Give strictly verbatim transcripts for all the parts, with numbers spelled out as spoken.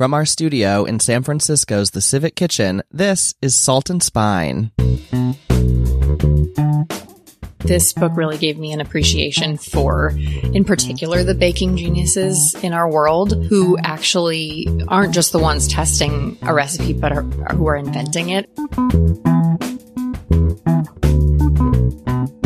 From our studio in San Francisco's The Civic Kitchen, this is Salt and Spine. This book really gave me an appreciation for, in particular, the baking geniuses in our world who actually aren't just the ones testing a recipe, but are, who are inventing it.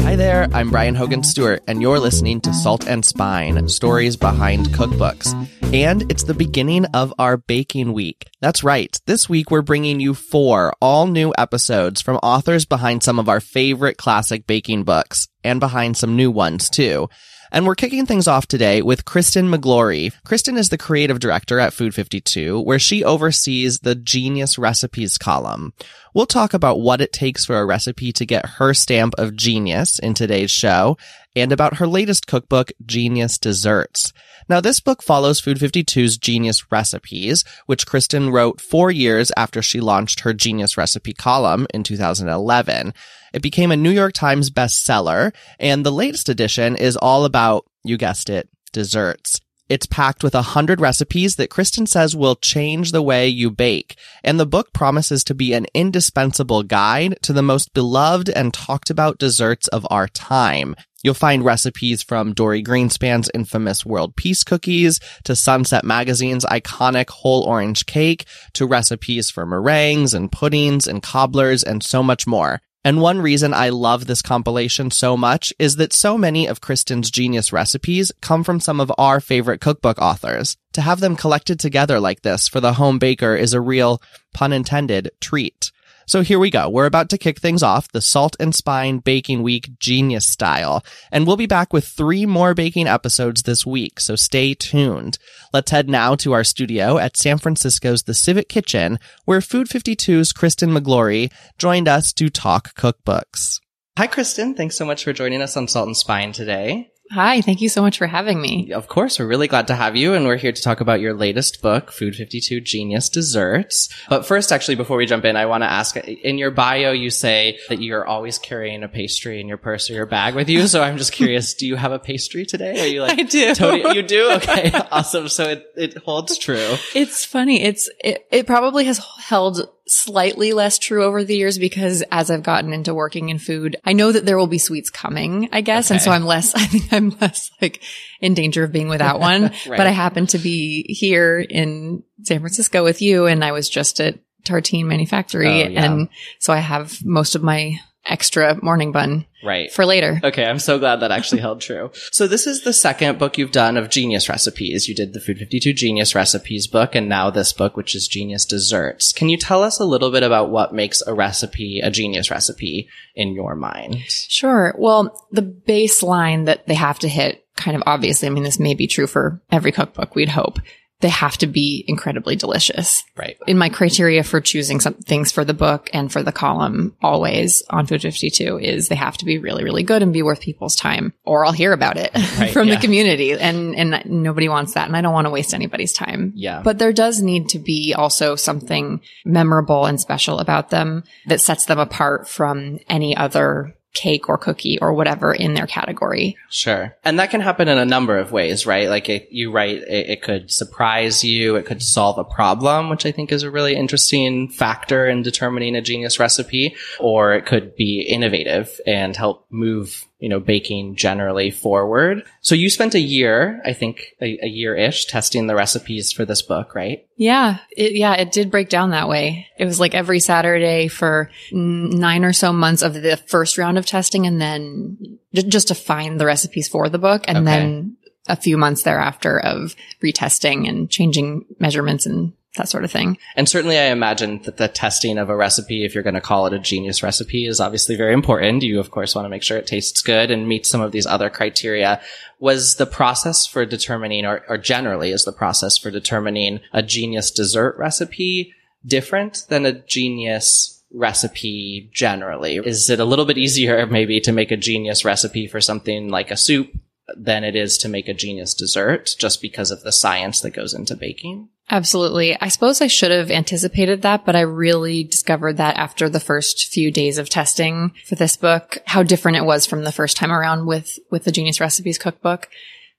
Hi there, I'm Brian Hogan Stewart, and you're listening to Salt and Spine, stories behind cookbooks. And it's the beginning of our baking week. That's right. This week, we're bringing you four all-new episodes from authors behind some of our favorite classic baking books, and behind some new ones, too. And we're kicking things off today with Kristen Miglore. Kristen is the creative director at Food fifty-two, where she oversees the Genius Recipes column. We'll talk about what it takes for a recipe to get her stamp of genius in today's show, and about her latest cookbook, Genius Desserts. Now, this book follows Food fifty-two's Genius Recipes, which Kristen wrote four years after she launched her Genius Recipe column in two thousand eleven. It became a New York Times bestseller, and the latest edition is all about, you guessed it, desserts. It's packed with one hundred recipes that Kristen says will change the way you bake, and the book promises to be an indispensable guide to the most beloved and talked about desserts of our time. You'll find recipes from Dorie Greenspan's infamous World Peace Cookies, to Sunset Magazine's iconic Whole Orange Cake, to recipes for meringues and puddings and cobblers and so much more. And one reason I love this compilation so much is that so many of Kristen's genius recipes come from some of our favorite cookbook authors. To have them collected together like this for the home baker is a real, pun intended, treat. So here we go. We're about to kick things off, the Salt and Spine Baking Week Genius Style. And we'll be back with three more baking episodes this week, so stay tuned. Let's head now to our studio at San Francisco's The Civic Kitchen, where Food fifty-two's Kristen Miglore joined us to talk cookbooks. Hi, Kristen. Thanks so much for joining us on Salt and Spine today. Hi, thank you so much for having me. Of course, we're really glad to have you, and we're here to talk about your latest book, Food fifty-two Genius Desserts. But first, actually, before we jump in, I want to ask, in your bio, you say that you're always carrying a pastry in your purse or your bag with you, so I'm just curious, do you have a pastry today? Are you like, I do. Totally, you do? Okay, awesome. So it, it holds true. It's funny. It's it, it probably has held slightly less true over the years because as I've gotten into working in food, I know that there will be sweets coming, I guess. Okay. And so I'm less, I think I'm less like in danger of being without one, right. But I happen to be here in San Francisco with you. And I was just at Tartine Manufactory. Oh, yeah. And so I have most of my extra morning bun right. for later. Okay. I'm so glad that actually held true. So this is the second book you've done of Genius Recipes. You did the Food fifty-two Genius Recipes book and now this book, which is Genius Desserts. Can you tell us a little bit about what makes a recipe a genius recipe in your mind? Sure. Well, the baseline that they have to hit, kind of obviously, I mean, this may be true for every cookbook, we'd hope. They have to be incredibly delicious. Right. In my criteria for choosing some things for the book and for the column always on Food fifty-two is they have to be really, really good and be worth people's time, or I'll hear about it right, from yeah. the community. And and nobody wants that. And I don't want to waste anybody's time. Yeah. But there does need to be also something memorable and special about them that sets them apart from any other cake or cookie or whatever in their category. Sure. And that can happen in a number of ways, right? Like it, you write, it, it could surprise you. It could solve a problem, which I think is a really interesting factor in determining a genius recipe, or it could be innovative and help move, you know, baking generally forward. So you spent a year, I think a, a year-ish, testing the recipes for this book, right? Yeah. It, yeah, it did break down that way. It was like every Saturday for nine or so months of the first round of testing, and then just to find the recipes for the book, and okay. then a few months thereafter of retesting and changing measurements and that sort of thing. And certainly I imagine that the testing of a recipe, if you're going to call it a genius recipe, is obviously very important. You, of course, want to make sure it tastes good and meets some of these other criteria. Was the process for determining, or, or generally is the process for determining a genius dessert recipe different than a genius recipe generally? Is it a little bit easier maybe to make a genius recipe for something like a soup than it is to make a genius dessert just because of the science that goes into baking? Absolutely. I suppose I should have anticipated that, but I really discovered that after the first few days of testing for this book, how different it was from the first time around with, with the Genius Recipes cookbook,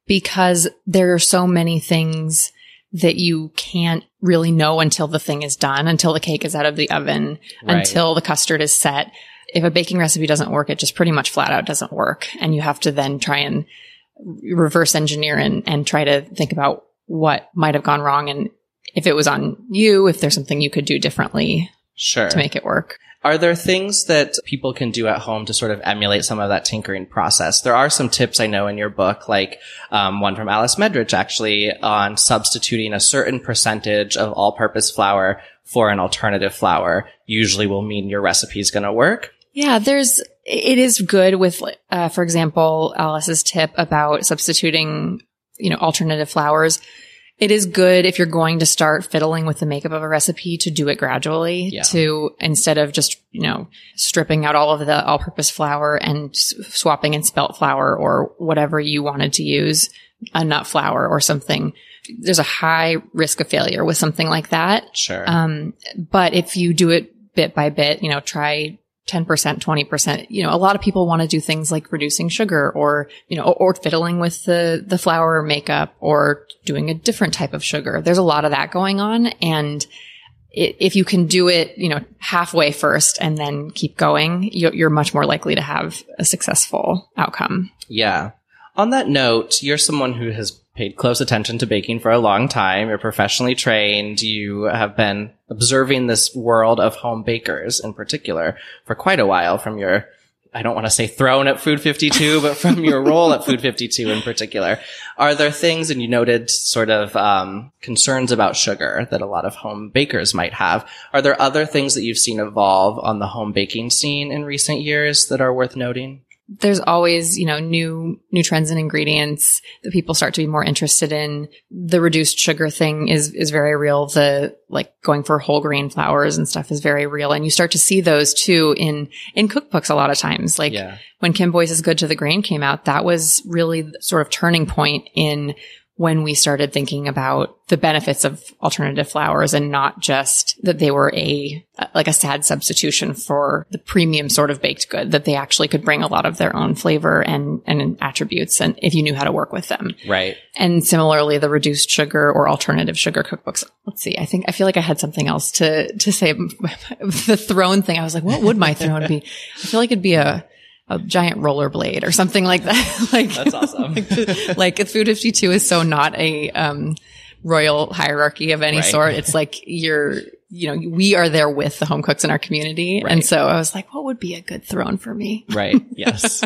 because there are so many things that you can't really know until the thing is done, until the cake is out of the oven, right. until the custard is set. If a baking recipe doesn't work, it just pretty much flat out doesn't work. And you have to then try and reverse engineer and, and try to think about what might have gone wrong. And if it was on you, if there's something you could do differently sure. to make it work. Are there things that people can do at home to sort of emulate some of that tinkering process? There are some tips I know in your book, like um, one from Alice Medrich, actually, on substituting a certain percentage of all-purpose flour for an alternative flour. Usually will mean your recipe is going to work. Yeah, there's it is good with, uh, for example, Alice's tip about substituting, you know, alternative flours. It is good if you're going to start fiddling with the makeup of a recipe to do it gradually yeah. to instead of just, you know, stripping out all of the all-purpose flour and s- swapping in spelt flour or whatever you wanted to use, a nut flour or something. There's a high risk of failure with something like that. Sure. Um, but if you do it bit by bit, you know, try ten percent, twenty percent, you know, a lot of people want to do things like reducing sugar or, you know, or, or fiddling with the, the flour makeup or doing a different type of sugar. There's a lot of that going on. And it, if you can do it, you know, halfway first and then keep going, you, you're much more likely to have a successful outcome. Yeah. On that note, you're someone who has paid close attention to baking for a long time. You're professionally trained. You have been observing this world of home bakers in particular for quite a while from your, I don't want to say throne at Food fifty-two, but from your role at Food fifty-two in particular. Are there things, and you noted sort of um, concerns about sugar that a lot of home bakers might have. Are there other things that you've seen evolve on the home baking scene in recent years that are worth noting? There's always, you know, new, new trends and ingredients that people start to be more interested in. The reduced sugar thing is, is very real. The, like, going for whole grain flours and stuff is very real. And you start to see those too in, in cookbooks a lot of times. Like yeah. when Kim Boyce's Good to the Grain came out, that was really the sort of turning point in when we started thinking about the benefits of alternative flours and not just that they were a, like a sad substitution for the premium sort of baked good, that they actually could bring a lot of their own flavor and, and attributes. And if you knew how to work with them. Right. And similarly, the reduced sugar or alternative sugar cookbooks. Let's see. I think, I feel like I had something else to, to say. The throne thing. I was like, what would my throne be? I feel like it'd be a, a giant rollerblade or something like that. Like, that's awesome. like, like Food fifty-two is so not a um, royal hierarchy of any right. sort. It's like you're, you know, we are there with the home cooks in our community. Right. And so I was like, what would be a good throne for me? Right. Yes.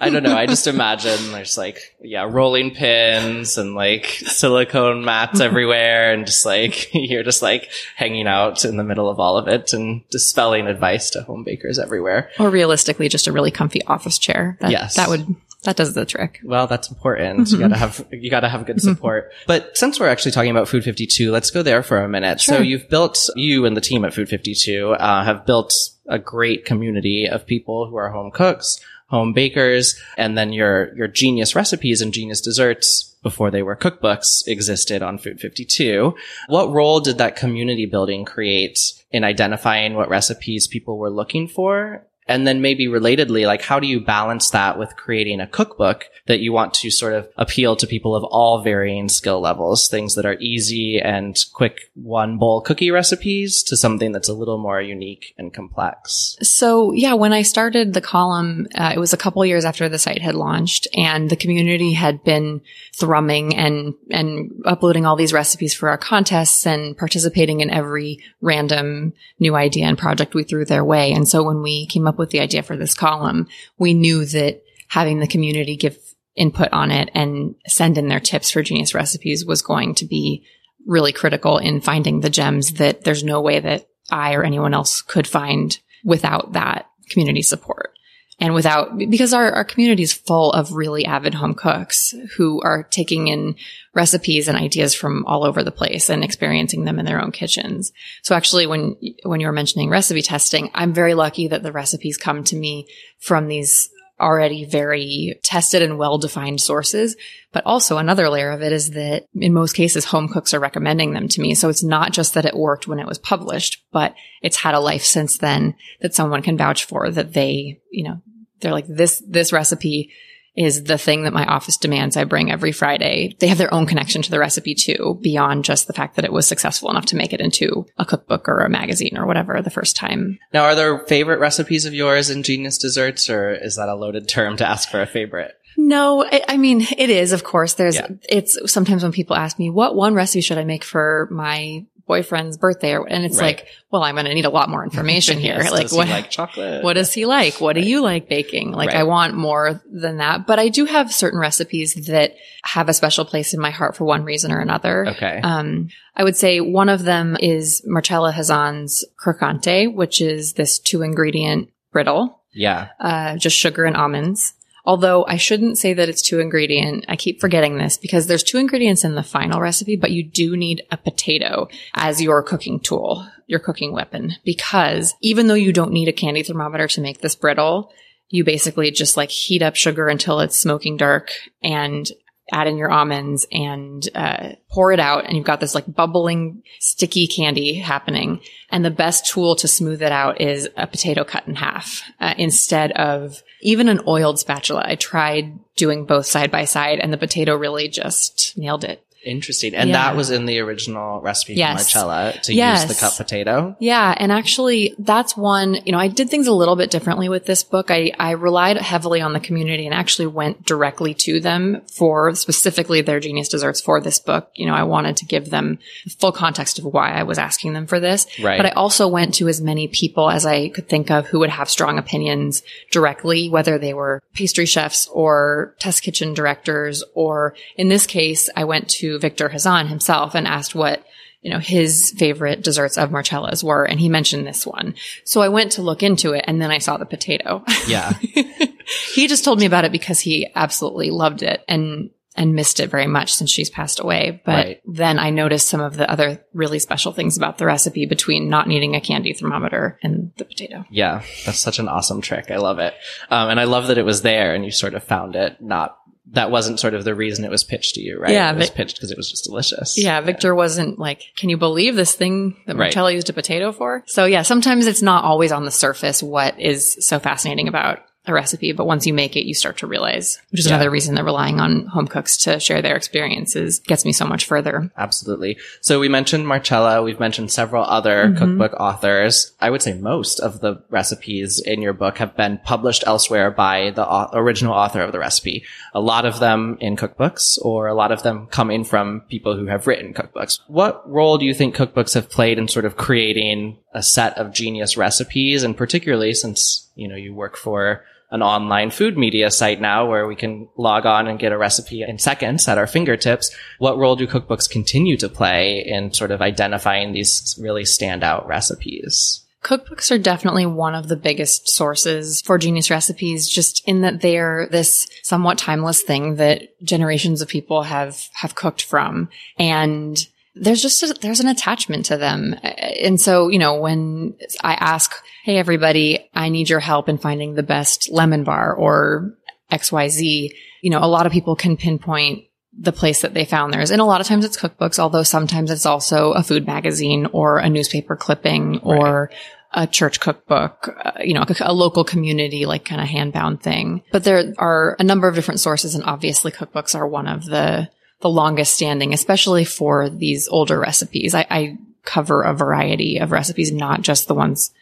I don't know. I just imagine there's like, yeah, rolling pins and like silicone mats everywhere. And just like, you're just like hanging out in the middle of all of it and dispelling advice to home bakers everywhere. Or realistically, just a really comfy office chair. That, yes. That would... That does the trick. Well, that's important. Mm-hmm. You gotta have, you gotta have good support. Mm-hmm. But since we're actually talking about Food fifty-two, let's go there for a minute. Sure. So you've built, you and the team at Food fifty-two, uh, have built a great community of people who are home cooks, home bakers, and then your, your Genius Recipes and Genius Desserts, before they were cookbooks, existed on Food fifty-two. What role did that community building create in identifying what recipes people were looking for? And then maybe relatedly, like, how do you balance that with creating a cookbook that you want to sort of appeal to people of all varying skill levels, things that are easy and quick one bowl cookie recipes to something that's a little more unique and complex? So, yeah, when I started the column, uh, it was a couple years after the site had launched, and the community had been thrumming and, and uploading all these recipes for our contests and participating in every random new idea and project we threw their way. And so when we came up with the idea for this column, we knew that having the community give input on it and send in their tips for Genius Recipes was going to be really critical in finding the gems that there's no way that I or anyone else could find without that community support. And without, because our, our community is full of really avid home cooks who are taking in recipes and ideas from all over the place and experiencing them in their own kitchens. So actually, when, when you were mentioning recipe testing, I'm very lucky that the recipes come to me from these already very tested and well-defined sources. But also another layer of it is that in most cases, home cooks are recommending them to me. So it's not just that it worked when it was published, but it's had a life since then that someone can vouch for, that they, you know, they're like, this, this recipe is the thing that my office demands I bring every Friday. They have their own connection to the recipe too, beyond just the fact that it was successful enough to make it into a cookbook or a magazine or whatever the first time. Now, are there favorite recipes of yours in Genius Desserts, or is that a loaded term to ask for a favorite? No, I, I mean, it is, of course. There's, yeah. It's sometimes when people ask me, what one recipe should I make for my boyfriend's birthday? Or, and it's right. like, well, I'm going to need a lot more information here. Yes, like, does what, he like chocolate? What does he like? What right. do you like baking? Like, right. I want more than that. But I do have certain recipes that have a special place in my heart for one reason or another. Okay. Um, I would say one of them is Marcella Hazan's crocante, which is this two ingredient brittle. Yeah. Uh, just sugar and almonds. Although I shouldn't say that it's two ingredient. I keep forgetting this because there's two ingredients in the final recipe, but you do need a potato as your cooking tool, your cooking weapon, because even though you don't need a candy thermometer to make this brittle, you basically just like heat up sugar until it's smoking dark and add in your almonds and uh, pour it out. And you've got this like bubbling, sticky candy happening. And the best tool to smooth it out is a potato cut in half uh, instead of even an oiled spatula. I tried doing both side by side and the potato really just nailed it. Interesting. And yeah. that was in the original recipe yes. from Marcella to yes. use the cut potato. Yeah. And actually that's one, you know, I did things a little bit differently with this book. I, I relied heavily on the community and actually went directly to them for specifically their Genius Desserts for this book. You know, I wanted to give them full context of why I was asking them for this. Right. But I also went to as many people as I could think of who would have strong opinions directly, whether they were pastry chefs or test kitchen directors, or in this case, I went to Victor Hazan himself and asked what, you know, his favorite desserts of Marcella's were. And he mentioned this one. So I went to look into it and then I saw the potato. Yeah. He just told me about it because he absolutely loved it and, and missed it very much since she's passed away. But right. then I noticed some of the other really special things about the recipe between not needing a candy thermometer and the potato. Yeah. That's such an awesome trick. I love it. Um, and I love that it was there and you sort of found it not That wasn't sort of the reason it was pitched to you, right? Yeah, it was pitched because it was just delicious. Yeah, Victor yeah. wasn't like, can you believe this thing that Marcella right. used a potato for? So yeah, sometimes it's not always on the surface what is so fascinating about a recipe, but once you make it, you start to realize, which is yeah. another reason that relying on home cooks to share their experiences gets me so much further. Absolutely. So we mentioned Marcella. We've mentioned several other mm-hmm. cookbook authors. I would say most of the recipes in your book have been published elsewhere by the au- original author of the recipe. A lot of them in cookbooks, or a lot of them come in from people who have written cookbooks. What role do you think cookbooks have played in sort of creating a set of genius recipes, and particularly since, you know, you work for an online food media site now where we can log on and get a recipe in seconds at our fingertips. What role do cookbooks continue to play in sort of identifying these really standout recipes? Cookbooks are definitely one of the biggest sources for genius recipes, just in that they're this somewhat timeless thing that generations of people have, have cooked from. And there's just, a, there's an attachment to them. And so, you know, when I ask, hey, everybody, I need your help in finding the best lemon bar or X Y Z, you know, a lot of people can pinpoint the place that they found theirs. And a lot of times it's cookbooks, although sometimes it's also a food magazine or a newspaper clipping or right. a church cookbook, uh, you know, a, a local community, like kind of hand-bound thing. But there are a number of different sources, and obviously cookbooks are one of the the longest standing, especially for these older recipes. I, I cover a variety of recipes, not just the ones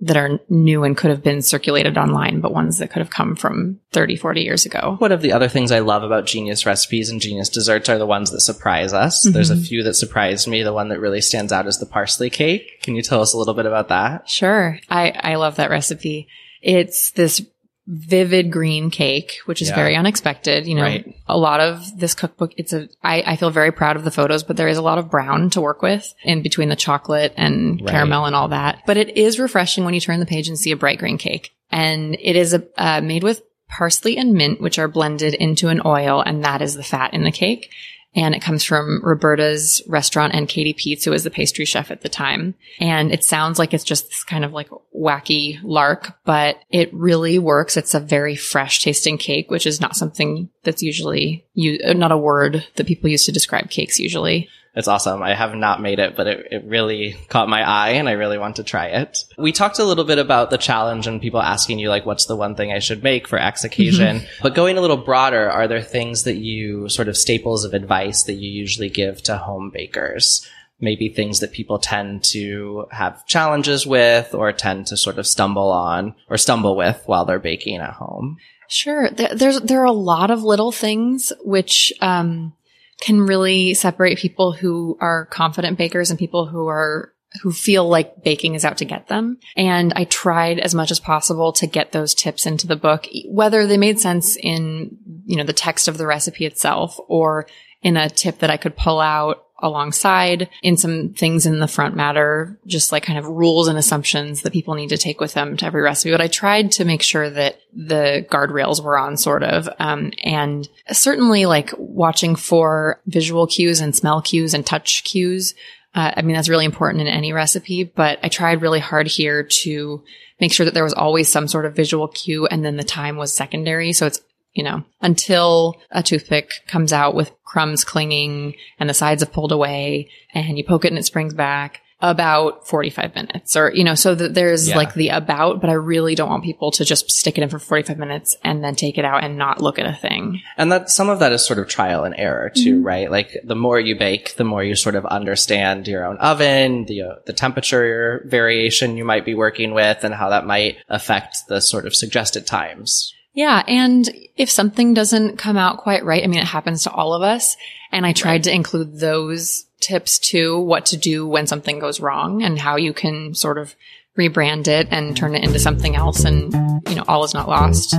that are new and could have been circulated online, but ones that could have come from thirty, forty years ago. One of the other things I love about Genius Recipes and Genius Desserts are the ones that surprise us. Mm-hmm. There's a few that surprised me. The one that really stands out is the parsley cake. Can you tell us a little bit about that? Sure. I, I love that recipe. It's this vivid green cake, which is yeah. very unexpected. You know, right. a lot of this cookbook, it's a, I, I feel very proud of the photos, but there is a lot of brown to work with in between the chocolate and right. caramel and all that. But it is refreshing when you turn the page and see a bright green cake. And it is a, uh, made with parsley and mint, which are blended into an oil. And that is the fat in the cake. And it comes from Roberta's restaurant and Katie Peetz, who was the pastry chef at the time. And it sounds like it's just this kind of like wacky lark, but it really works. It's a very fresh tasting cake, which is not something that's usually, you, not a word that people use to describe cakes usually. It's awesome. I have not made it, but it, it really caught my eye and I really want to try it. We talked a little bit about the challenge and people asking you, like, what's the one thing I should make for X occasion? Mm-hmm. But going a little broader, are there things that you sort of staples of advice that you usually give to home bakers? Maybe things that people tend to have challenges with or tend to sort of stumble on or stumble with while they're baking at home? Sure. There, there's, there are a lot of little things which, um, can really separate people who are confident bakers and people who are, who feel like baking is out to get them. And I tried as much as possible to get those tips into the book, whether they made sense in, you know, the text of the recipe itself or in a tip that I could pull out alongside, in some things in the front matter, just like kind of rules and assumptions that people need to take with them to every recipe. But I tried to make sure that the guardrails were on, sort of. Um, and certainly like watching for visual cues and smell cues and touch cues. Uh, I mean, that's really important in any recipe, but I tried really hard here to make sure that there was always some sort of visual cue and then the time was secondary. So it's, you know, until a toothpick comes out with crumbs clinging and the sides have pulled away and you poke it and it springs back, about forty-five minutes or, you know, so that there's yeah. like the about, but I really don't want people to just stick it in for forty-five minutes and then take it out and not look at a thing. And that some of that is sort of trial and error too, mm-hmm. right? Like the more you bake, the more you sort of understand your own oven, the, uh, the temperature variation you might be working with and how that might affect the sort of suggested times. Yeah. And if something doesn't come out quite right, I mean, it happens to all of us. And I tried right. to include those tips too, what to do when something goes wrong and how you can sort of rebrand it and turn it into something else. And, you know, all is not lost.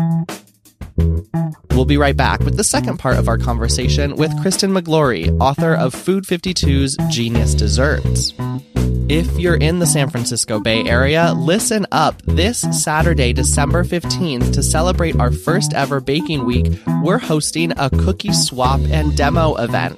We'll be right back with the second part of our conversation with Kristen Miglore, author of Food fifty-two's Genius Desserts. If you're in the San Francisco Bay Area, listen up. This Saturday, December fifteenth, to celebrate our first ever baking week, we're hosting a cookie swap and demo event.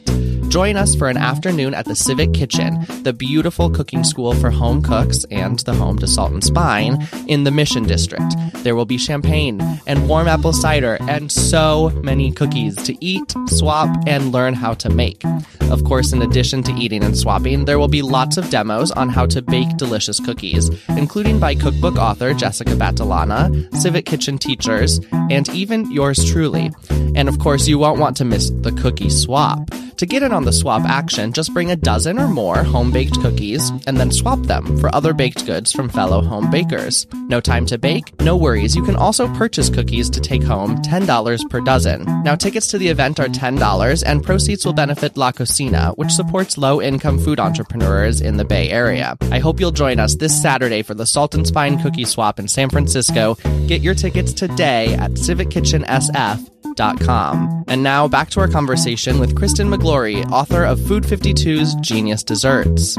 Join us for an afternoon at the Civic Kitchen, the beautiful cooking school for home cooks and the home to Salt and Spine in the Mission District. There will be champagne and warm apple cider and so many cookies to eat, swap, and learn how to make. Of course, in addition to eating and swapping, there will be lots of demos on how to bake delicious cookies, including by cookbook author Jessica Batalana, Civic Kitchen teachers, and even yours truly. And of course, you won't want to miss the cookie swap. To get in on the swap action, just bring a dozen or more home-baked cookies and then swap them for other baked goods from fellow home bakers. No time to bake? No worries. You can also purchase cookies to take home, ten dollars per dozen. Now, tickets to the event are ten dollars and proceeds will benefit La Cocina, which supports low-income food entrepreneurs in the Bay Area. I hope you'll join us this Saturday for the Salt and Spine Cookie Swap in San Francisco. Get your tickets today at civic kitchen s f dot com. And now back to our conversation with Kristen Miglore, author of Food fifty-two's Genius Desserts.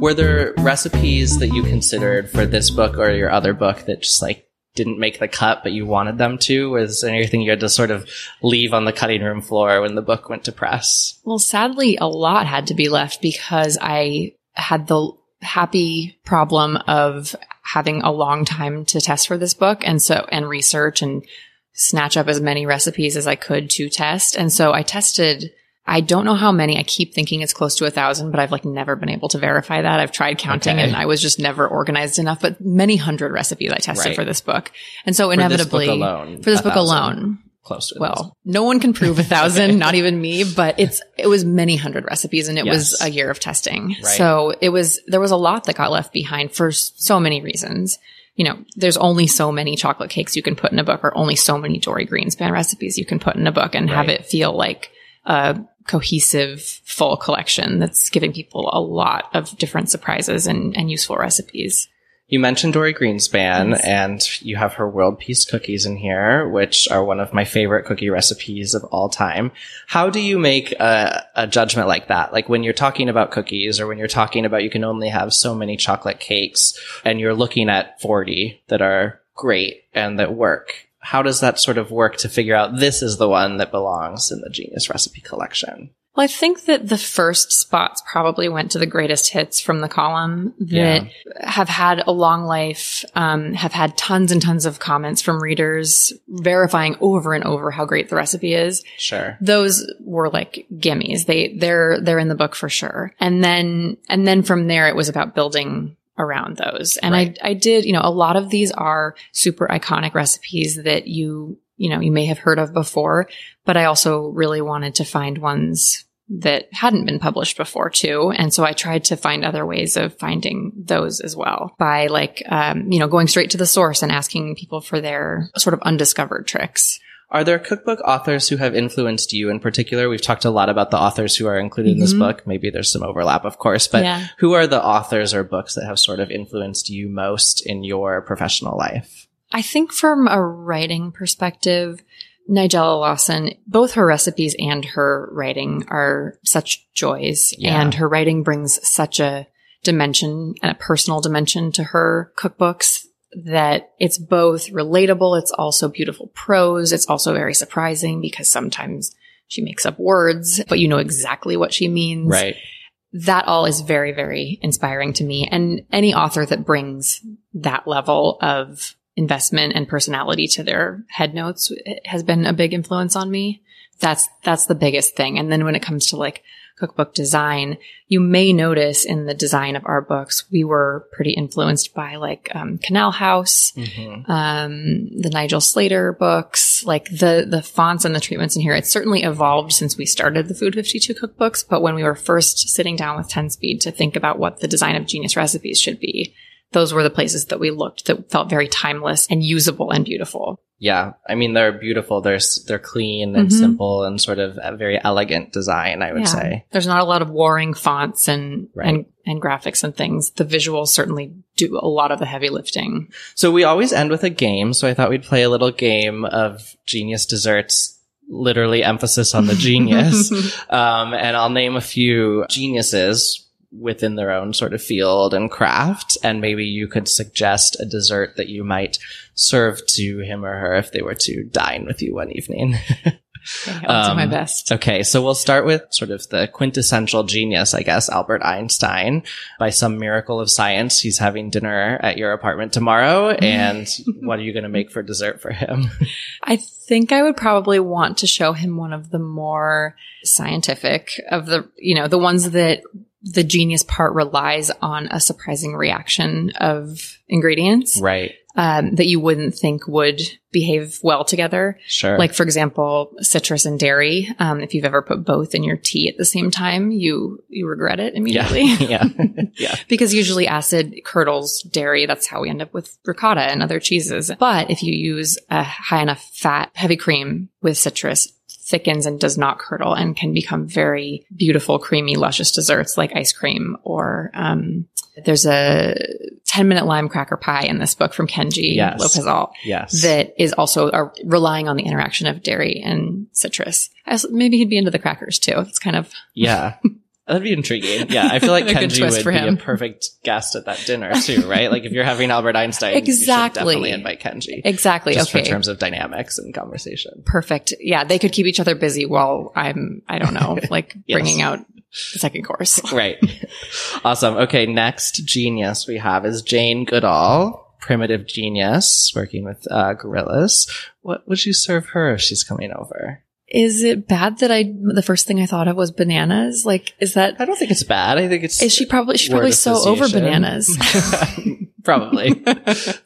Were there recipes that you considered for this book or your other book that just like didn't make the cut, but you wanted them to? Was there anything you had to sort of leave on the cutting room floor when the book went to press? Well, sadly, a lot had to be left because I had the happy problem of having a long time to test for this book and so and research and snatch up as many recipes as I could to test. And so I tested, I don't know how many, I keep thinking it's close to a thousand, but I've like never been able to verify that. I've tried counting okay. and I was just never organized enough, but many hundred recipes I tested right. for this book. And so inevitably, for this book alone, for this book alone close to well, this. No one can prove a thousand, not even me, but it's, it was many hundred recipes and it yes. was a year of testing. Right. So it was, there was a lot that got left behind for so many reasons. You know, there's only so many chocolate cakes you can put in a book or only so many Dorie Greenspan recipes you can put in a book and right. have it feel like a cohesive, full collection that's giving people a lot of different surprises and, and useful recipes. You mentioned Dorie Greenspan, yes. and you have her World Peace Cookies in here, which are one of my favorite cookie recipes of all time. How do you make a, a judgment like that? Like when you're talking about cookies or when you're talking about you can only have so many chocolate cakes and you're looking at forty that are great and that work. How does that sort of work to figure out this is the one that belongs in the Genius Recipe Collection? Well, I think that the first spots probably went to the greatest hits from the column that yeah. have had a long life, um, have had tons and tons of comments from readers verifying over and over how great the recipe is. Sure. Those were like gimmies. They, they're, they're in the book for sure. And then, and then from there, it was about building around those. And right. I, I did, you know, a lot of these are super iconic recipes that you, you know, you may have heard of before, but I also really wanted to find ones that hadn't been published before too. And so I tried to find other ways of finding those as well by like, um, you know, going straight to the source and asking people for their sort of undiscovered tricks. Are there cookbook authors who have influenced you in particular? We've talked a lot about the authors who are included mm-hmm. in this book. Maybe there's some overlap, of course, but yeah. who are the authors or books that have sort of influenced you most in your professional life? I think from a writing perspective, Nigella Lawson, both her recipes and her writing are such joys. Yeah. And her writing brings such a dimension and a personal dimension to her cookbooks that it's both relatable. It's also beautiful prose. It's also very surprising because sometimes she makes up words, but you know exactly what she means. Right. That all is very, very inspiring to me. And any author that brings that level of investment and personality to their headnotes has been a big influence on me. That's, that's the biggest thing. And then when it comes to like cookbook design, you may notice in the design of our books, we were pretty influenced by like, um, Canal House, mm-hmm. um, the Nigel Slater books, like the, the fonts and the treatments in here. It's certainly evolved since we started the Food fifty-two cookbooks, but when we were first sitting down with Ten Speed to think about what the design of Genius Recipes should be, those were the places that we looked that felt very timeless and usable and beautiful. Yeah. I mean, they're beautiful. They're they're clean and mm-hmm. simple and sort of a very elegant design, I would yeah. say. There's not a lot of warring fonts and, right. and and graphics and things. The visuals certainly do a lot of the heavy lifting. So we always end with a game. So I thought we'd play a little game of Genius Desserts. Literally emphasis on the genius. um, and I'll name a few geniuses within their own sort of field and craft, and maybe you could suggest a dessert that you might serve to him or her if they were to dine with you one evening. Okay, I'll um, do my best. Okay, so we'll start with sort of the quintessential genius, I guess, Albert Einstein. By some miracle of science, he's having dinner at your apartment tomorrow, and what are you going to make for dessert for him? I think I would probably want to show him one of the more scientific of the, you know, the ones that the genius part relies on a surprising reaction of ingredients. Right. Um, that you wouldn't think would behave well together. Sure. Like, for example, citrus and dairy. Um, if you've ever put both in your tea at the same time, you, you regret it immediately. Yeah. Yeah. yeah. Because usually acid curdles dairy. That's how we end up with ricotta and other cheeses. But if you use a high enough fat, heavy cream with citrus, thickens and does not curdle and can become very beautiful, creamy, luscious desserts like ice cream or um, there's a ten minute lime cracker pie in this book from Kenji yes. Lopez-Alt yes. that is also uh, relying on the interaction of dairy and citrus. As, maybe he'd be into the crackers too. It's kind of... Yeah. That'd be intriguing. Yeah, I feel like Kenji would be him. a perfect guest at that dinner too, right? Like if you're having Albert Einstein, exactly. you should definitely invite Kenji. Exactly. Just okay. in terms of dynamics and conversation. Perfect. Yeah, they could keep each other busy while I'm, I don't know, like yes. bringing out the second course. Right. Awesome. Okay, next genius we have is Jane Goodall, primitive genius, working with uh, gorillas. What would you serve her if she's coming over? Is it bad that I, the first thing I thought of was bananas? Like, is that? I don't think it's bad. I think it's. Is she probably, she's probably so over bananas. Probably.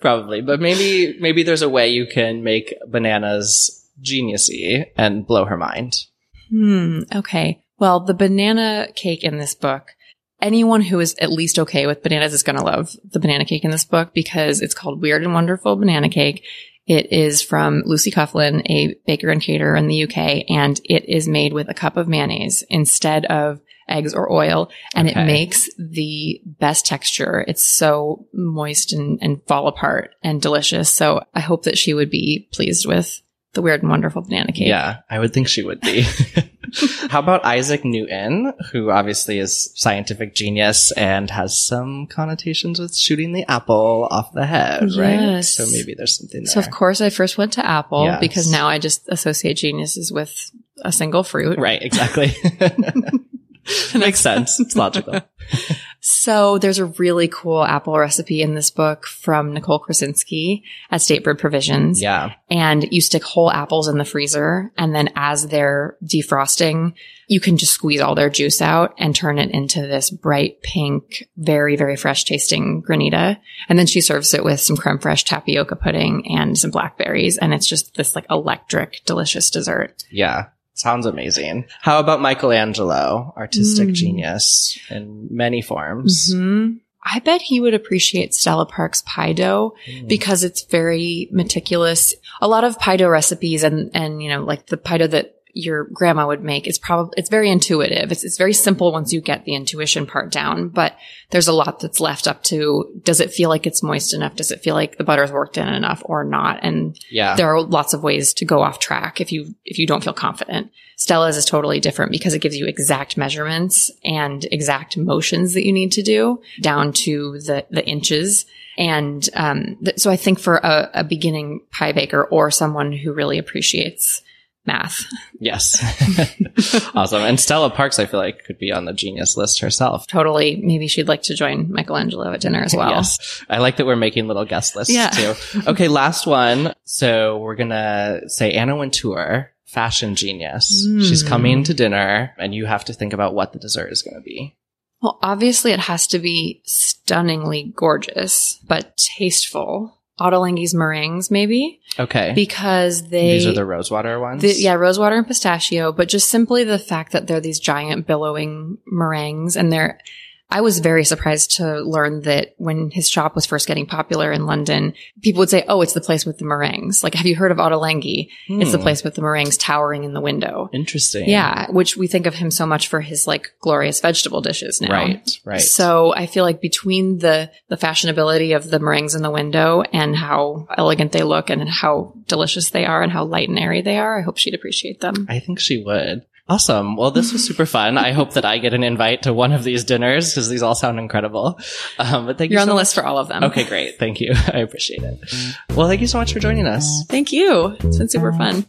Probably. But maybe, maybe there's a way you can make bananas genius-y and blow her mind. Hmm. Okay. Well, the banana cake in this book, anyone who is at least okay with bananas is going to love the banana cake in this book because it's called Weird and Wonderful Banana Cake. It is from Lucy Cufflin, a baker and caterer in the U K, and it is made with a cup of mayonnaise instead of eggs or oil, and okay. it makes the best texture. It's so moist and, and fall apart and delicious, so I hope that she would be pleased with the Weird and Wonderful Banana Cake. Yeah, I would think she would be. How about Isaac Newton, who obviously is scientific genius and has some connotations with shooting the apple off the head, yes. right? So maybe there's something there. So of course I first went to apple yes. because now I just associate geniuses with a single fruit. Right, exactly. Makes sense. It's logical. So there's a really cool apple recipe in this book from Nicole Krasinski at State Bird Provisions. Yeah. And you stick whole apples in the freezer, and then as they're defrosting, you can just squeeze all their juice out and turn it into this bright pink, very, very fresh tasting granita. And then she serves it with some creme fraiche tapioca pudding and some blackberries. And it's just this like electric, delicious dessert. Yeah. Sounds amazing. How about Michelangelo, artistic mm. genius in many forms? Mm-hmm. I bet he would appreciate Stella Parks' pie dough mm. because it's very meticulous. A lot of pie dough recipes and, and, you know, like the pie dough that your grandma would make, it's probably, it's very intuitive. It's, it's very simple once you get the intuition part down, but there's a lot that's left up to, does it feel like it's moist enough? Does it feel like the butter's worked in enough or not? And yeah. there are lots of ways to go off track if you, if you don't feel confident. Stella's is totally different because it gives you exact measurements and exact motions that you need to do down to the, the inches. And, um, th- so I think for a, a beginning pie baker or someone who really appreciates math. Yes. Awesome. And Stella Parks, I feel like, could be on the genius list herself. Totally. Maybe she'd like to join Michelangelo at dinner as well. Yes. I like that we're making little guest lists yeah. too. Okay, last one. So we're going to say Anna Wintour, fashion genius. Mm. She's coming to dinner and you have to think about what the dessert is going to be. Well, obviously it has to be stunningly gorgeous, but tasteful. Ottolenghi's meringues, maybe. Okay. Because they... These are the rosewater ones? The, yeah, rosewater and pistachio, but just simply the fact that they're these giant billowing meringues, and they're... I was very surprised to learn that when his shop was first getting popular in London, people would say, oh, it's the place with the meringues. Like, have you heard of Ottolenghi? Hmm. It's the place with the meringues towering in the window. Interesting. Yeah, which we think of him so much for his, like, glorious vegetable dishes now. Right, right. So I feel like between the, the fashionability of the meringues in the window and how elegant they look and how delicious they are and how light and airy they are, I hope she'd appreciate them. I think she would. Awesome. Well, this was super fun. I hope that I get an invite to one of these dinners because these all sound incredible. Um, but thank You're you so on the much. list for all of them. Okay, great. Thank you. I appreciate it. Well, thank you so much for joining us. Thank you. It's been super fun.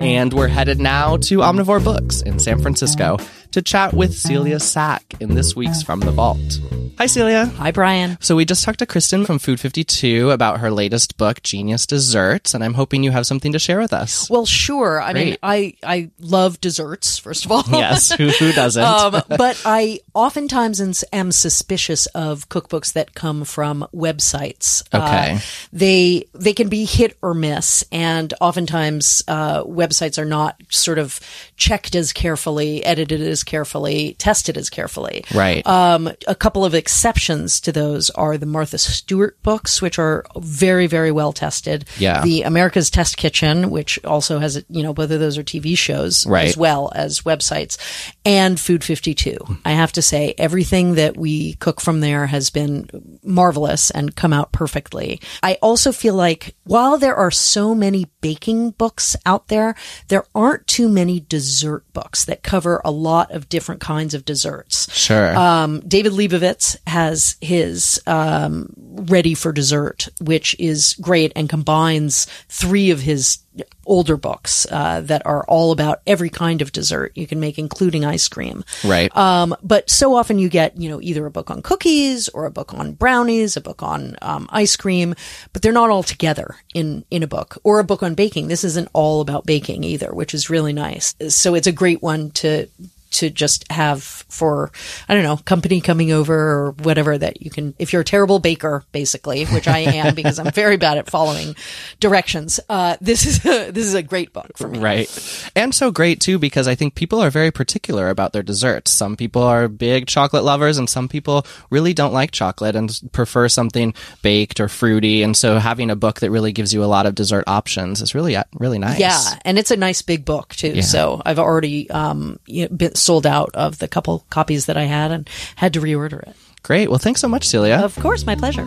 And we're headed now to Omnivore Books in San Francisco to chat with Celia Sack in this week's From the Vault. Hi, Celia. Hi, Brian. So we just talked to Kristen from Food fifty-two about her latest book, Genius Desserts, and I'm hoping you have something to share with us. Well, sure. I Great. mean, I, I love desserts, first of all. Yes, who, who doesn't? um, but I oftentimes am suspicious of cookbooks that come from websites. Okay. Uh, they, they can be hit or miss, and oftentimes uh, websites are not sort of checked as carefully, edited as carefully, tested as carefully. Right. Um, a couple of exceptions to those are the Martha Stewart books, which are very, very well tested. Yeah. The America's Test Kitchen, which also has, you know, both of those are T V shows right. as well as websites, and Food fifty-two. I have to say, everything that we cook from there has been marvelous and come out perfectly. I also feel like while there are so many baking books out there, there aren't too many dessert books that cover a lot of different kinds of desserts. Sure. Um, David Leibovitz has his um, Ready for Dessert, which is great and combines three of his older books uh, that are all about every kind of dessert you can make, including ice cream. Right. Um, but so often you get, you know, either a book on cookies or a book on brownies, a book on um, ice cream, but they're not all together in, in a book, or a book on baking. This isn't all about baking either, which is really nice. So it's a great one to to just have for, I don't know, company coming over or whatever, that you can, if you're a terrible baker, basically, which I am because I'm very bad at following directions. Uh, this is a, this is a great book for me. Right. And so great too, because I think people are very particular about their desserts. Some people are big chocolate lovers and some people really don't like chocolate and prefer something baked or fruity. And so having a book that really gives you a lot of dessert options is really, really nice. Yeah. And it's a nice big book too. Yeah. So I've already, um, you know, been sold out of the couple copies that I had and had to reorder it. Great. Well, thanks so much, Celia. Of course. My pleasure.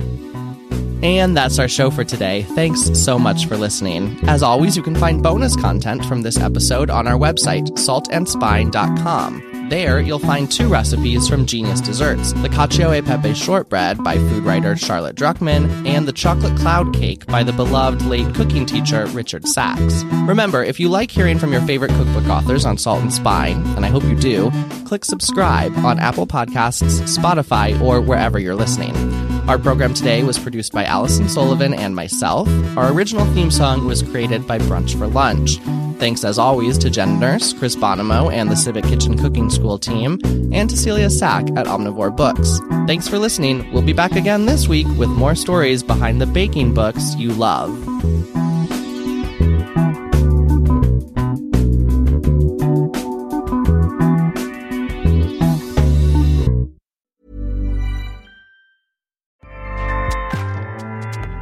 And that's our show for today. Thanks so much for listening. As always, you can find bonus content from this episode on our website, salt and spine dot com. There, you'll find two recipes from Genius Desserts, the Cacio e Pepe shortbread by food writer Charlotte Druckmann, and the Chocolate Cloud Cake by the beloved late cooking teacher Richard Sachs. Remember, if you like hearing from your favorite cookbook authors on Salt and Spine, and I hope you do, click subscribe on Apple Podcasts, Spotify, or wherever you're listening. Our program today was produced by Allison Sullivan and myself. Our original theme song was created by Brunch for Lunch. Thanks, as always, to Jen Nurse, Chris Bonomo, and the Civic Kitchen Cooking School team, and to Celia Sack at Omnivore Books. Thanks for listening. We'll be back again this week with more stories behind the baking books you love.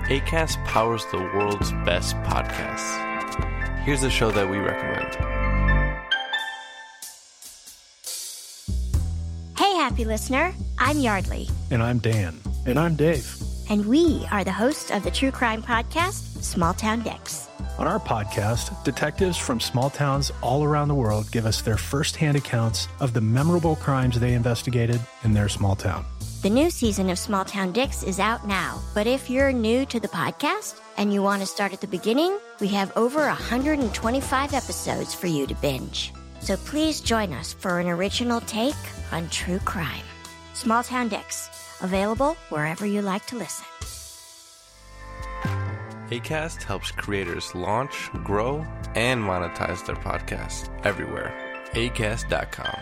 Acast powers the world's best podcasts. Here's a show that we recommend. Hey, happy listener. I'm Yardley. And I'm Dan. And I'm Dave. And we are the hosts of the true crime podcast, Small Town Dicks. On our podcast, detectives from small towns all around the world give us their firsthand accounts of the memorable crimes they investigated in their small town. The new season of Small Town Dicks is out now, but if you're new to the podcast and you want to start at the beginning, we have over one hundred twenty-five episodes for you to binge. So please join us for an original take on true crime. Small Town Dicks, available wherever you like to listen. Acast helps creators launch, grow, and monetize their podcasts everywhere. Acast dot com